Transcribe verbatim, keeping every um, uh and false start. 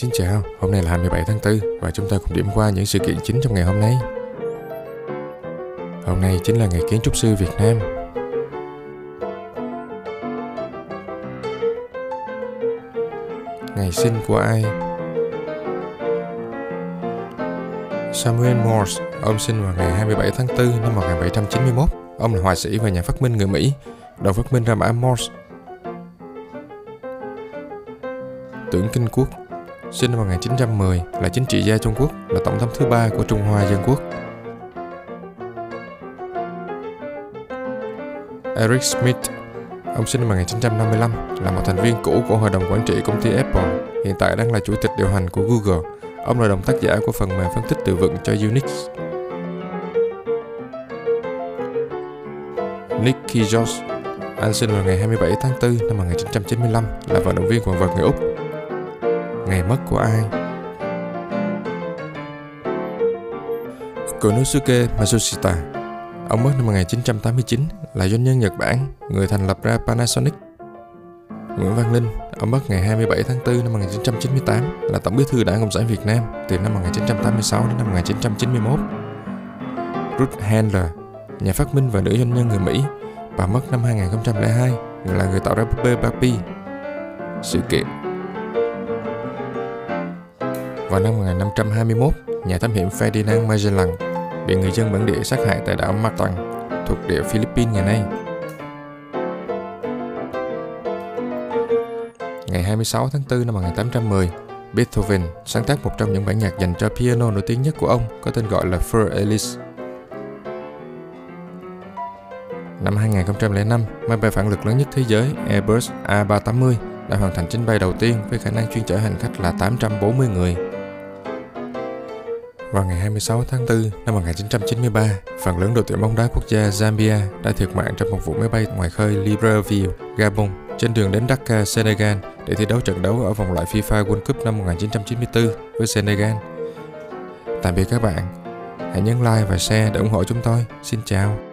Xin chào, hôm nay là hai mươi bảy tháng tư và chúng ta cùng điểm qua những sự kiện chính trong ngày hôm nay. Hôm nay chính là ngày kiến trúc sư Việt Nam. Ngày sinh của ai? Samuel Morse, ông sinh vào ngày hai mươi bảy tháng tư năm một nghìn bảy trăm chín mươi mốt. Ông là họa sĩ và nhà phát minh người Mỹ, đầu phát minh ra mã Morse. Tưởng Kinh Quốc, sinh năm một nghìn chín trăm mười, là chính trị gia Trung Quốc, là tổng thống thứ ba của Trung Hoa Dân Quốc. Eric Schmidt, ông sinh năm một nghìn chín trăm năm mươi lăm, là một thành viên cũ của Hội đồng Quản trị công ty Apple, hiện tại đang là chủ tịch điều hành của Google. Ông là đồng tác giả của phần mềm phân tích từ vựng cho Unix. Nicky Joss, anh sinh vào ngày hai mươi bảy tháng tư năm một nghìn chín trăm chín mươi lăm, là vận động viên quần vợt người Úc. Ngày mất của ai? Konosuke Matsushita, ông mất năm một nghìn chín trăm tám mươi chín, là doanh nhân Nhật Bản, người thành lập ra Panasonic. Nguyễn Văn Linh, ông mất ngày hai mươi bảy tháng tư năm một nghìn chín trăm chín mươi tám, là Tổng Bí thư Đảng Cộng sản Việt Nam từ năm một nghìn chín trăm tám mươi sáu đến năm một nghìn chín trăm chín mươi mốt. Ruth Handler, nhà phát minh và nữ doanh nhân người Mỹ, bà mất năm hai nghìn không trăm lẻ hai, người là người tạo ra búp bê Barbie. Sự kiện. Vào năm một nghìn năm trăm hai mươi mốt, nhà thám hiểm Ferdinand Magellan bị người dân bản địa sát hại tại đảo Mactan, thuộc địa Philippines ngày nay. Ngày hai mươi sáu tháng tư năm một nghìn tám trăm mười, Beethoven sáng tác một trong những bản nhạc dành cho piano nổi tiếng nhất của ông, có tên gọi là Für Elise. Năm hai nghìn không trăm lẻ năm, máy bay phản lực lớn nhất thế giới Airbus A ba tám mươi đã hoàn thành chuyến bay đầu tiên với khả năng chuyên chở hành khách là tám trăm bốn mươi người. Vào ngày hai mươi sáu tháng tư năm một nghìn chín trăm chín mươi ba, phần lớn đội tuyển bóng đá quốc gia Zambia đã thiệt mạng trong một vụ máy bay ngoài khơi Libreville, Gabon, trên đường đến Dakar, Senegal để thi đấu trận đấu ở vòng loại FIFA World Cup năm một nghìn chín trăm chín mươi tư với Senegal. Tạm biệt các bạn, hãy nhấn like và share để ủng hộ chúng tôi. Xin chào!